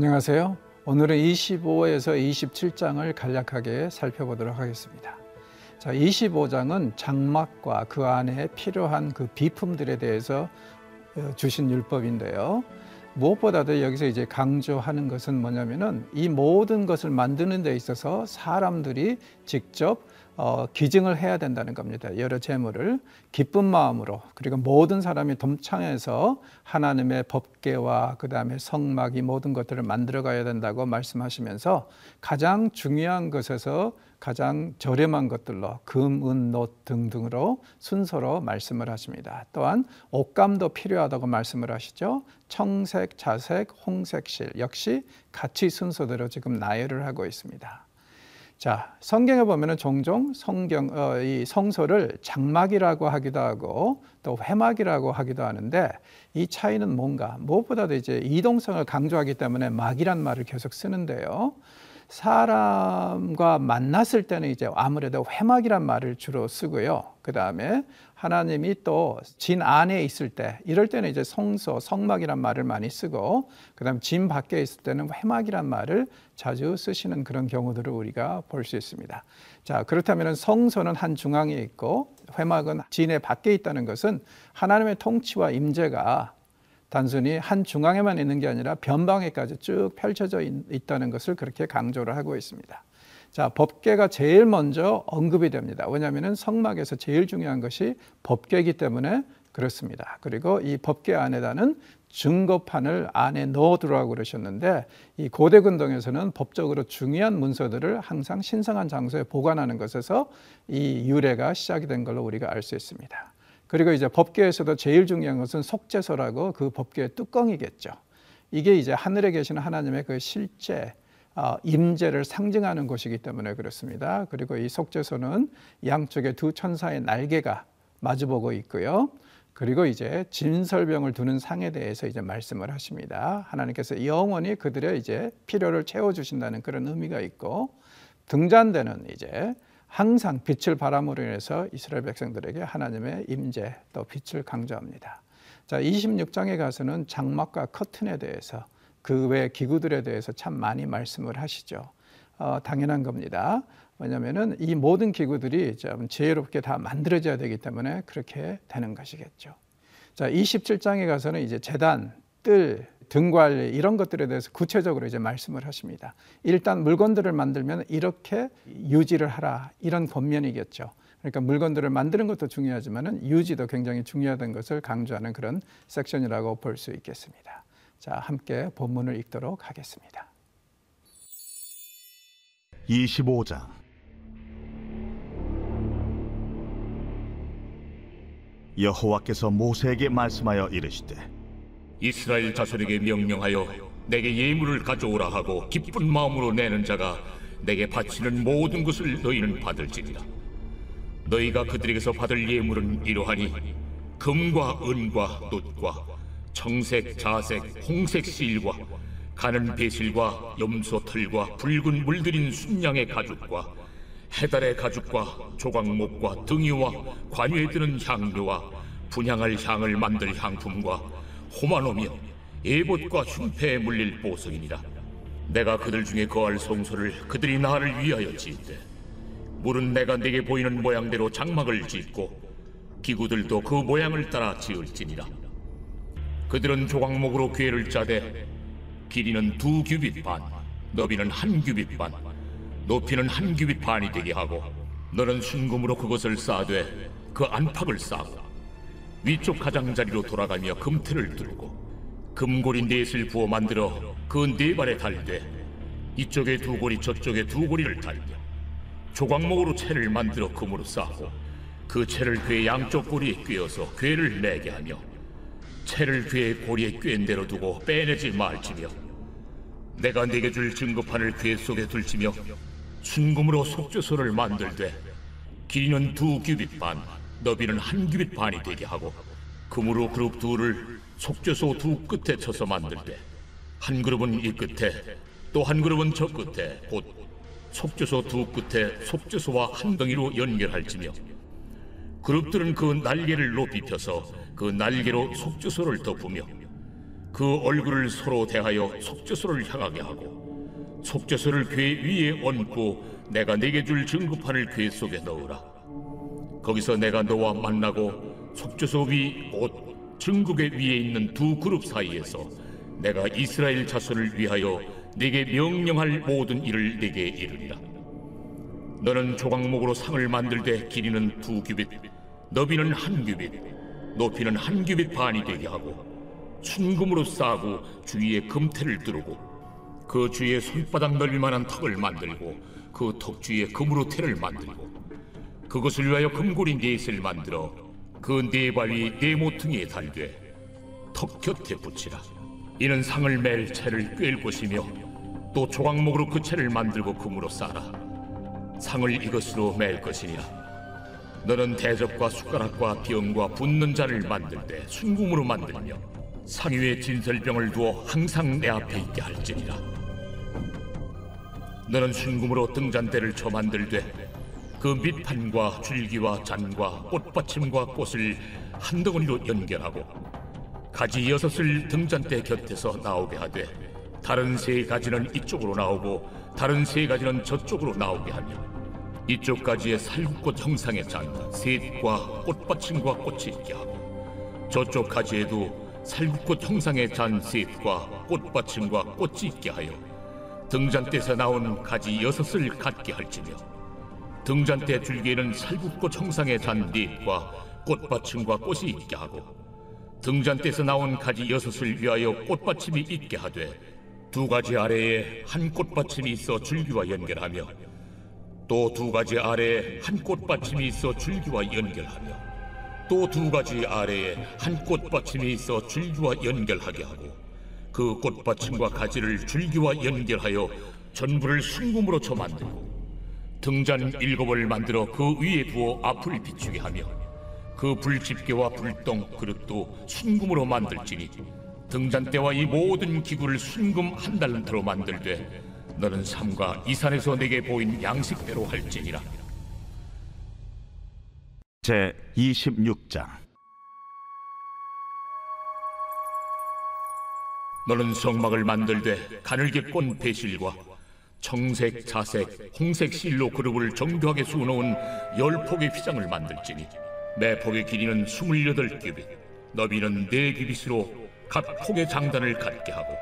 안녕하세요. 오늘은 25에서 27장을 간략하게 살펴보도록 하겠습니다. 자, 25장은 장막과 그 안에 필요한 그 비품들에 대해서 주신 율법인데요. 무엇보다도 여기서 이제 강조하는 것은 뭐냐면은 이 모든 것을 만드는 데 있어서 사람들이 직접 기증을 해야 된다는 겁니다. 여러 재물을 기쁜 마음으로, 그리고 모든 사람이 동참해서 하나님의 법궤와 그 다음에 성막, 이 모든 것들을 만들어 가야 된다고 말씀하시면서 가장 중요한 것에서 가장 저렴한 것들로 금, 은, 놋 등등으로 순서로 말씀을 하십니다. 또한 옷감도 필요하다고 말씀을 하시죠. 청색, 자색, 홍색 실 역시 같이 순서대로 지금 나열을 하고 있습니다. 자, 성경에 보면은 종종 이 성소를 장막이라고 하기도 하고 또 회막이라고 하기도 하는데, 이 차이는 뭔가? 무엇보다도 이제 이동성을 강조하기 때문에 막이란 말을 계속 쓰는데요. 사람과 만났을 때는 이제 아무래도 회막이란 말을 주로 쓰고요. 그 다음에 하나님이 또 진 안에 있을 때, 이럴 때는 이제 성소, 성막이란 말을 많이 쓰고, 그 다음 진 밖에 있을 때는 회막이란 말을 자주 쓰시는 그런 경우들을 우리가 볼 수 있습니다. 자, 그렇다면 성소는 한 중앙에 있고 회막은 진의 밖에 있다는 것은 하나님의 통치와 임재가 단순히 한 중앙에만 있는 게 아니라 변방에까지 쭉 펼쳐져 있다는 것을 그렇게 강조를 하고 있습니다. 자, 법궤가 제일 먼저 언급이 됩니다. 왜냐하면 성막에서 제일 중요한 것이 법궤이기 때문에 그렇습니다. 그리고 이 법궤 안에다는 증거판을 안에 넣어두라고 그러셨는데, 이 고대 근동에서는 법적으로 중요한 문서들을 항상 신성한 장소에 보관하는 것에서 이 유래가 시작이 된 걸로 우리가 알 수 있습니다. 그리고 이제 법궤에서도 제일 중요한 것은 속죄서라고, 그 법궤의 뚜껑이겠죠. 이게 이제 하늘에 계시는 하나님의 그 실제 임재를 상징하는 곳이기 때문에 그렇습니다. 그리고 이 속죄서는 양쪽에 두 천사의 날개가 마주보고 있고요. 그리고 이제 진설병을 두는 상에 대해서 이제 말씀을 하십니다. 하나님께서 영원히 그들의 이제 필요를 채워주신다는 그런 의미가 있고, 등잔대는 이제 항상 빛을 바람으로 인해서 이스라엘 백성들에게 하나님의 임재, 또 빛을 강조합니다. 자, 26장에 가서는 장막과 커튼에 대해서, 그 외 기구들에 대해서 참 많이 말씀을 하시죠. 당연한 겁니다. 왜냐하면 이 모든 기구들이 좀 지혜롭게 다 만들어져야 되기 때문에 그렇게 되는 것이겠죠. 자, 27장에 가서는 이제 제단, 뜰, 등관리, 이런 것들에 대해서 구체적으로 이제 말씀을 하십니다. 일단 물건들을 만들면 이렇게 유지를 하라, 이런 권면이겠죠. 그러니까 물건들을 만드는 것도 중요하지만 유지도 굉장히 중요하다는 것을 강조하는 그런 섹션이라고 볼 수 있겠습니다. 자, 함께 본문을 읽도록 하겠습니다. 25장. 여호와께서 모세에게 말씀하여 이르시되, 이스라엘 자손에게 명령하여 내게 예물을 가져오라 하고 기쁜 마음으로 내는 자가 내게 바치는 모든 것을 너희는 받을지니라. 너희가 그들에게서 받을 예물은 이러하니 금과 은과 놋과 청색, 자색, 홍색 실과 가는 배실과 염소 털과 붉은 물들인 순양의 가죽과 해달의 가죽과 조각목과 등이와 관유에 드는 향료와 분향할 향을 만들 향품과 호마노며 에봇과 흉패에 물릴 보석이니라. 내가 그들 중에 거할 성소를 그들이 나를 위하여 짓되, 물은 내가 네게 보이는 모양대로 장막을 짓고 기구들도 그 모양을 따라 지을지니라. 그들은 조각목으로 궤를 짜되, 길이는 두 규빗 반, 너비는 한 규빗 반, 높이는 한 규빗 반이 되게 하고, 너는 순금으로 그것을 싸되 그 안팎을 싸고, 위쪽 가장자리로 돌아가며 금틀을 들고, 금고리 넷을 부어 만들어 그 네 발에 달되, 이쪽에 두 고리 저쪽에 두 고리를 달며 조각목으로 채를 만들어 금으로 싸고, 그 채를 궤 양쪽 고리에 꿰어서 궤를 내게 하며, 채를 궤 고리에 꿰은 대로 두고 빼내지 말지며, 내가 네게 줄 증거판을 궤 속에 둘지며, 순금으로 속죄소를 만들되, 길이는 두 규빗 반, 너비는 한 규빗 반이 되게 하고, 금으로 그룹 둘을 속죄소 두 끝에 쳐서 만들되, 한 그룹은 이 끝에 또 한 그룹은 저 끝에, 곧 속죄소 두 끝에 속죄소와 한 덩이로 연결할지며, 그룹들은 그 날개를 높이 펴서 그 날개로 속죄소를 덮으며, 그 얼굴을 서로 대하여 속죄소를 향하게 하고 속죄소를 궤 위에 얹고 내가 네게 줄 증거판을 궤 속에 넣으라. 거기서 내가 너와 만나고 속죄소 위 곧 증거궤 위에 있는 두 그룹 사이에서 내가 이스라엘 자손을 위하여 네게 명령할 모든 일을 네게 이르리라. 너는 조각목으로 상을 만들되 길이는 2규빗, 너비는 1규빗, 높이는 1규빗 반이 되게 하고 순금으로 싸고 주위에 금테를 두르고 그 주위에 손바닥 넓이만한 턱을 만들고 그 턱 주위에 금으로 테를 만들고 그것을 위하여 금고리 넷을 만들어 그 네 바위 네 모퉁이에 달되 턱 곁에 붙이라. 이는 상을 맬 채를 꿰을 것이며 또 조각목으로 그 채를 만들고 금으로 싸라. 상을 이것으로 맬 것이니라. 너는 대접과 숟가락과 병과 붓는 잔을 만들 때 순금으로 만들며 상위에 진설병을 두어 항상 내 앞에 있게 할지니라. 너는 순금으로 등잔대를 쳐 만들 때 그 밑판과 줄기와 잔과 꽃받침과 꽃을 한 덩어리로 연결하고 가지 6을 등잔대 곁에서 나오게 하되 다른 3가지는 이쪽으로 나오고 다른 3가지는 저쪽으로 나오게 하며 이쪽 가지에 살구꽃 형상의 잔, 셋과 꽃받침과 꽃이 있게 하고 저쪽 가지에도 살구꽃 형상의 잔, 셋과 꽃받침과 꽃이 있게 하여 등잔대에서 나온 가지 6을 갖게 할지며 등잔대 줄기에는 살구꽃 형상의 잔, 넷과 꽃받침과 꽃이 있게 하고 등잔대에서 나온 가지 6을 위하여 꽃받침이 있게 하되 두 가지 아래에 한 꽃받침이 있어 줄기와 연결하며 또 두 가지 아래에 한 꽃받침이 있어 줄기와 연결하며 또 두 가지 아래에 한 꽃받침이 있어 줄기와 연결하게 하고 그 꽃받침과 가지를 줄기와 연결하여 전부를 순금으로 쳐 만들고 등잔 7을 만들어 그 위에 두어 앞을 비추게 하며 그 불집게와 불똥 그릇도 순금으로 만들지니 등잔대와 이 모든 기구를 순금 1달란트로 만들되 너는 삼가 이산에서 내게 보인 양식대로 할지니라. 제 26장. 너는 성막을 만들되 가늘게 꼰 배실과 청색, 자색, 홍색 실로 그룹을 정교하게 수놓은 10폭의 휘장을 만들지니 매 폭의 길이는 28규빗, 너비는 4규빗으로 각 폭의 장단을 갖게 하고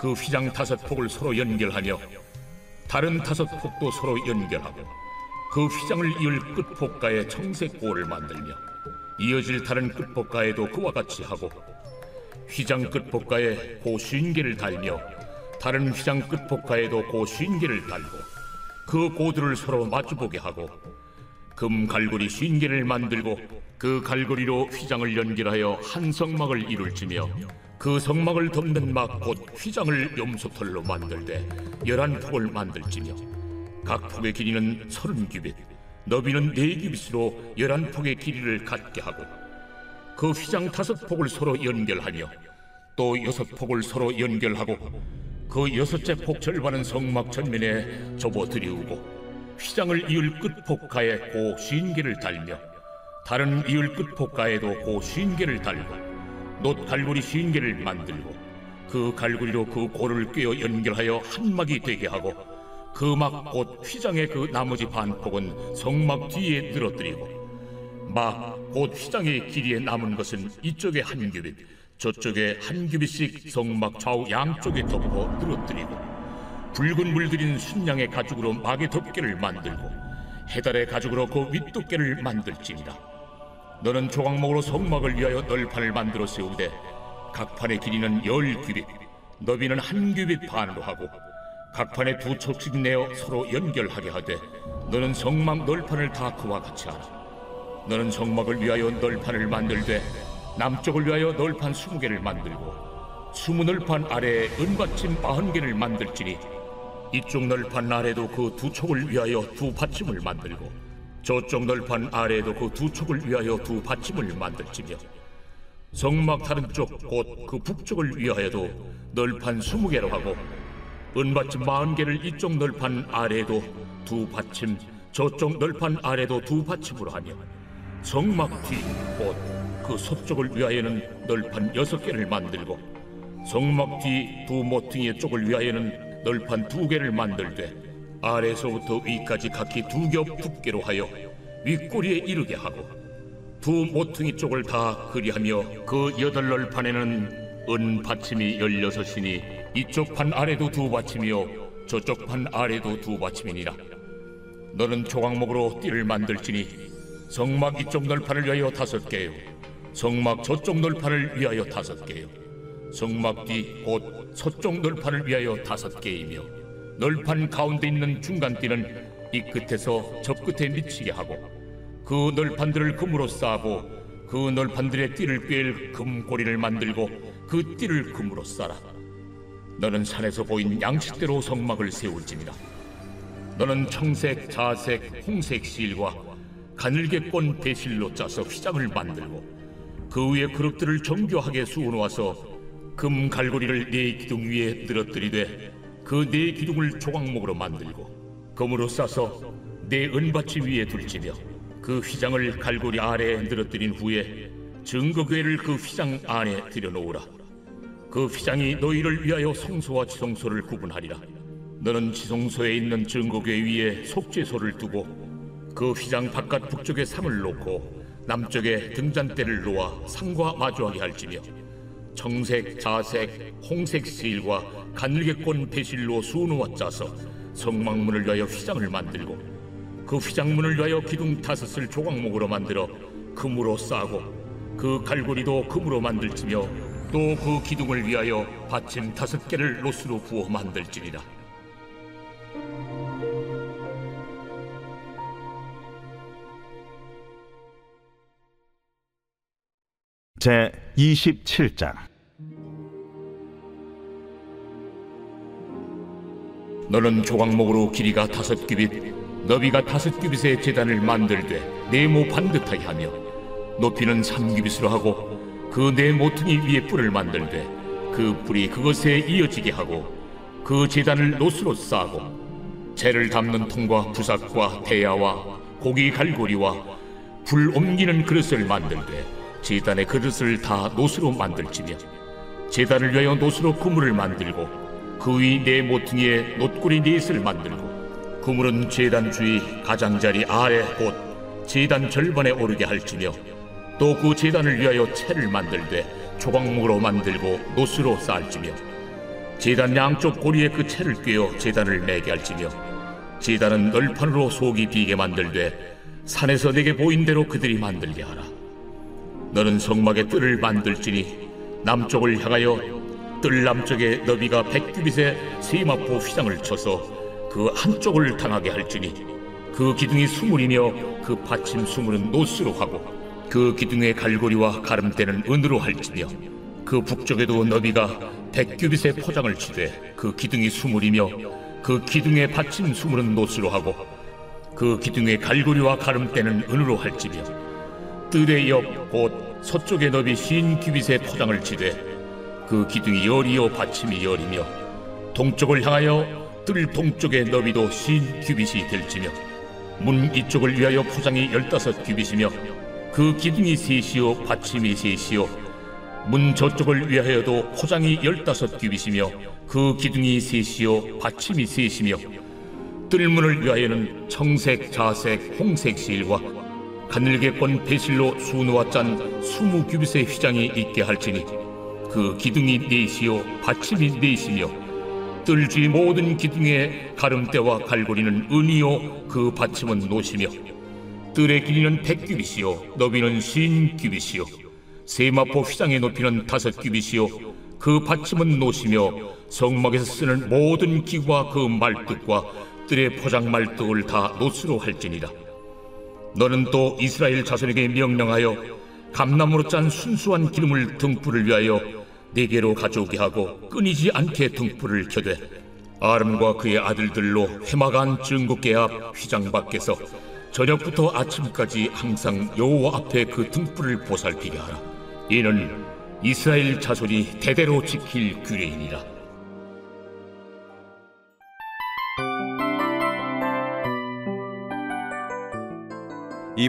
그 휘장 5폭을 서로 연결하며 다른 5폭도 서로 연결하고 그 휘장을 이을 끝폭가에 청색 고를 만들며 이어질 다른 끝폭가에도 그와 같이 하고 휘장 끝폭가에 고 50개를 달며 다른 휘장 끝폭가에도 고 50개를 달고 그 고들을 서로 마주보게 하고 금 갈고리 50개를 만들고 그 갈고리로 휘장을 연결하여 한 성막을 이룰지며 그 성막을 덮는 막 곧 휘장을 염소털로 만들되 11폭을 만들지며 각 폭의 길이는 30규빗, 너비는 4규빗으로 11폭의 길이를 갖게 하고 그 휘장 5폭을 서로 연결하며 또 6폭을 서로 연결하고 그 6째 폭 절반은 성막 전면에 접어 들이우고 휘장을 이을 끝폭가에 고 50개를 달며 다른 이을 끝폭가에도 고 50개를 달고 놋 갈고리 50개를 만들고 그 갈고리로 그 고를 꿰어 연결하여 한 막이 되게 하고 그 막 곧 휘장의 그 나머지 반폭은 성막 뒤에 늘어뜨리고 막 곧 휘장의 길이에 남은 것은 이쪽에 1규빗 저쪽에 1규빗씩 성막 좌우 양쪽에 덮어 늘어뜨리고 붉은 물들인 순양의 가죽으로 막의 덮개를 만들고 해달의 가죽으로 그 윗덮개를 만들지니라. 너는 조각목으로 성막을 위하여 널판을 만들어 세우되 각 판의 길이는 10규빗, 너비는 1규빗 반으로 하고 각 판에 2척씩 내어 서로 연결하게 하되 너는 성막 널판을 다 그와 같이 하라. 너는 성막을 위하여 널판을 만들되 남쪽을 위하여 널판 20개를 만들고 20널판 아래에 은받침 40개를 만들지니 이쪽 널판 아래도 그 2척을 위하여 2받침을 만들고 저쪽 널판 아래도 그 2척을 위하여 2받침을 만들지며 성막 다른 쪽 곧 그 북쪽을 위하여도 널판 20개로 하고 은받침 40개를 이쪽 널판 아래도 2받침 저쪽 널판 아래도 2받침으로 하며 성막 뒤 곧 그 서쪽을 위하여는 널판 6개를 만들고 성막 뒤 두 모퉁이의 쪽을 위하여는 널판 2개를 만들되 아래에서부터 위까지 각기 2겹 두께로 하여 윗꼬리에 이르게 하고 두 모퉁이 쪽을 다 그리하며 그 8 널판에는 은 받침이 16이니 이쪽 판 아래도 2 받침이요 저쪽 판 아래도 2 받침이니라. 너는 조각목으로 띠를 만들지니 성막 이쪽 널판을 위하여 5개요 성막 저쪽 널판을 위하여 5개요 성막 뒤 곧 서쪽 널판을 위하여 5개이며 널판 가운데 있는 중간 띠는 이 끝에서 저 끝에 미치게 하고 그 널판들을 금으로 싸고 그 널판들의 띠를 꿰일 금고리를 만들고 그 띠를 금으로 싸라. 너는 산에서 보인 양식대로 성막을 세울지니라. 너는 청색, 자색, 홍색 실과 가늘게 꼰 배실로 짜서 휘장을 만들고 그 위에 그룹들을 정교하게 수놓아서 금 갈고리를 4 기둥 위에 늘어뜨리되 그 4 기둥을 조각목으로 만들고 검으로 싸서 4 은받침 위에 둘지며 그 휘장을 갈고리 아래에 늘어뜨린 후에 증거궤를 그 휘장 안에 들여놓으라. 그 휘장이 너희를 위하여 성소와 지성소를 구분하리라. 너는 지성소에 있는 증거궤 위에 속죄소를 두고 그 휘장 바깥 북쪽에 상을 놓고 남쪽에 등잔대를 놓아 상과 마주하게 할지며 청색, 자색, 홍색 실과 가늘게 꼰 배실로 수놓아 짜서 성막문을 위하여 휘장을 만들고 그 휘장문을 위하여 기둥 5을 조각목으로 만들어 금으로 싸고 그 갈고리도 금으로 만들지며 또 그 기둥을 위하여 받침 5개를 롯으로 부어 만들지니라. 제 27장. 너는 조각목으로 길이가 5규빗, 너비가 5규빗의 제단을 만들되 네모 반듯하게 하며 높이는 3규빗으로 하고 그 네 모퉁이 위에 뿔을 만들되 그 뿔이 그것에 이어지게 하고 그 제단을 롯으로 싸고 재를 담는 통과 부삭과 대야와 고기 갈고리와 불 옮기는 그릇을 만들되 제단의 그릇을 다 롯으로 만들지며 제단을 위하여 롯으로 그물을 만들고 그 위 4 모퉁이에 놋고리 4을 만들고 그물은 제단 주위 가장자리 아래 곧 제단 절반에 오르게 할지며 또 그 제단을 위하여 채를 만들되 조각목으로 만들고 놋으로 쌀지며 제단 양쪽 고리에 그 채를 꿰어 제단을 매게 할지며 제단은 널판으로 속이 비게 만들되 산에서 내게 보인 대로 그들이 만들게 하라. 너는 성막의 뜰을 만들지니 남쪽을 향하여 뜰 남쪽에 너비가 100규빗의 세마포 휘장을 쳐서 그 한쪽을 당하게 할지니 그 기둥이 수물이며 그 받침 수물은 놋으로 하고 그 기둥의 갈고리와 가름대는 은으로 할지며 그 북쪽에도 너비가 100규빗의 포장을 치되 그 기둥이 수물이며 그 기둥의 받침 수물은 놋으로 하고 그 기둥의 갈고리와 가름대는 은으로 할지며 뜰의 옆 곧 서쪽에 너비 50규빗의 포장을 치되 그 기둥이 열이요 받침이 열이며 동쪽을 향하여 뜰 동쪽의 너비도 50규빗이 될지며 문 이쪽을 위하여 포장이 15규빗이며 그 기둥이 3시요 받침이 3시요 문 저쪽을 위하여도 포장이 15규빗이며 그 기둥이 3시요 받침이 3시며 뜰문을 위하여는 청색, 자색, 홍색 실과 가늘게 꼰 배실로 수놓아 짠 20규빗의 휘장이 있게 할지니 그 기둥이 4시요 받침이 4시며 뜰 주위 모든 기둥의 가름대와 갈고리는 은이요 그 받침은 놋이며 뜰의 길이는 100규빗이요 너비는 50규빗이요 세마포 휘장의 높이는 5규빗이요 그 받침은 놋이며 성막에서 쓰는 모든 기구와 그 말뚝과 뜰의 포장 말뚝을 다 놋으로 할지니라. 너는 또 이스라엘 자손에게 명령하여 감나무로 짠 순수한 기름을 등불을 위하여 4개로 가져오게 하고 끊이지 않게 등불을 켜되 아람과 그의 아들들로 회막안 증거궤 앞 휘장 밖에서 저녁부터 아침까지 항상 여호와 앞에 그 등불을 보살피게 하라. 이는 이스라엘 자손이 대대로 지킬 규례이니라. 이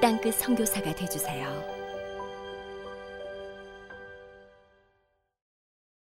땅끝 선교사가 되어주세요.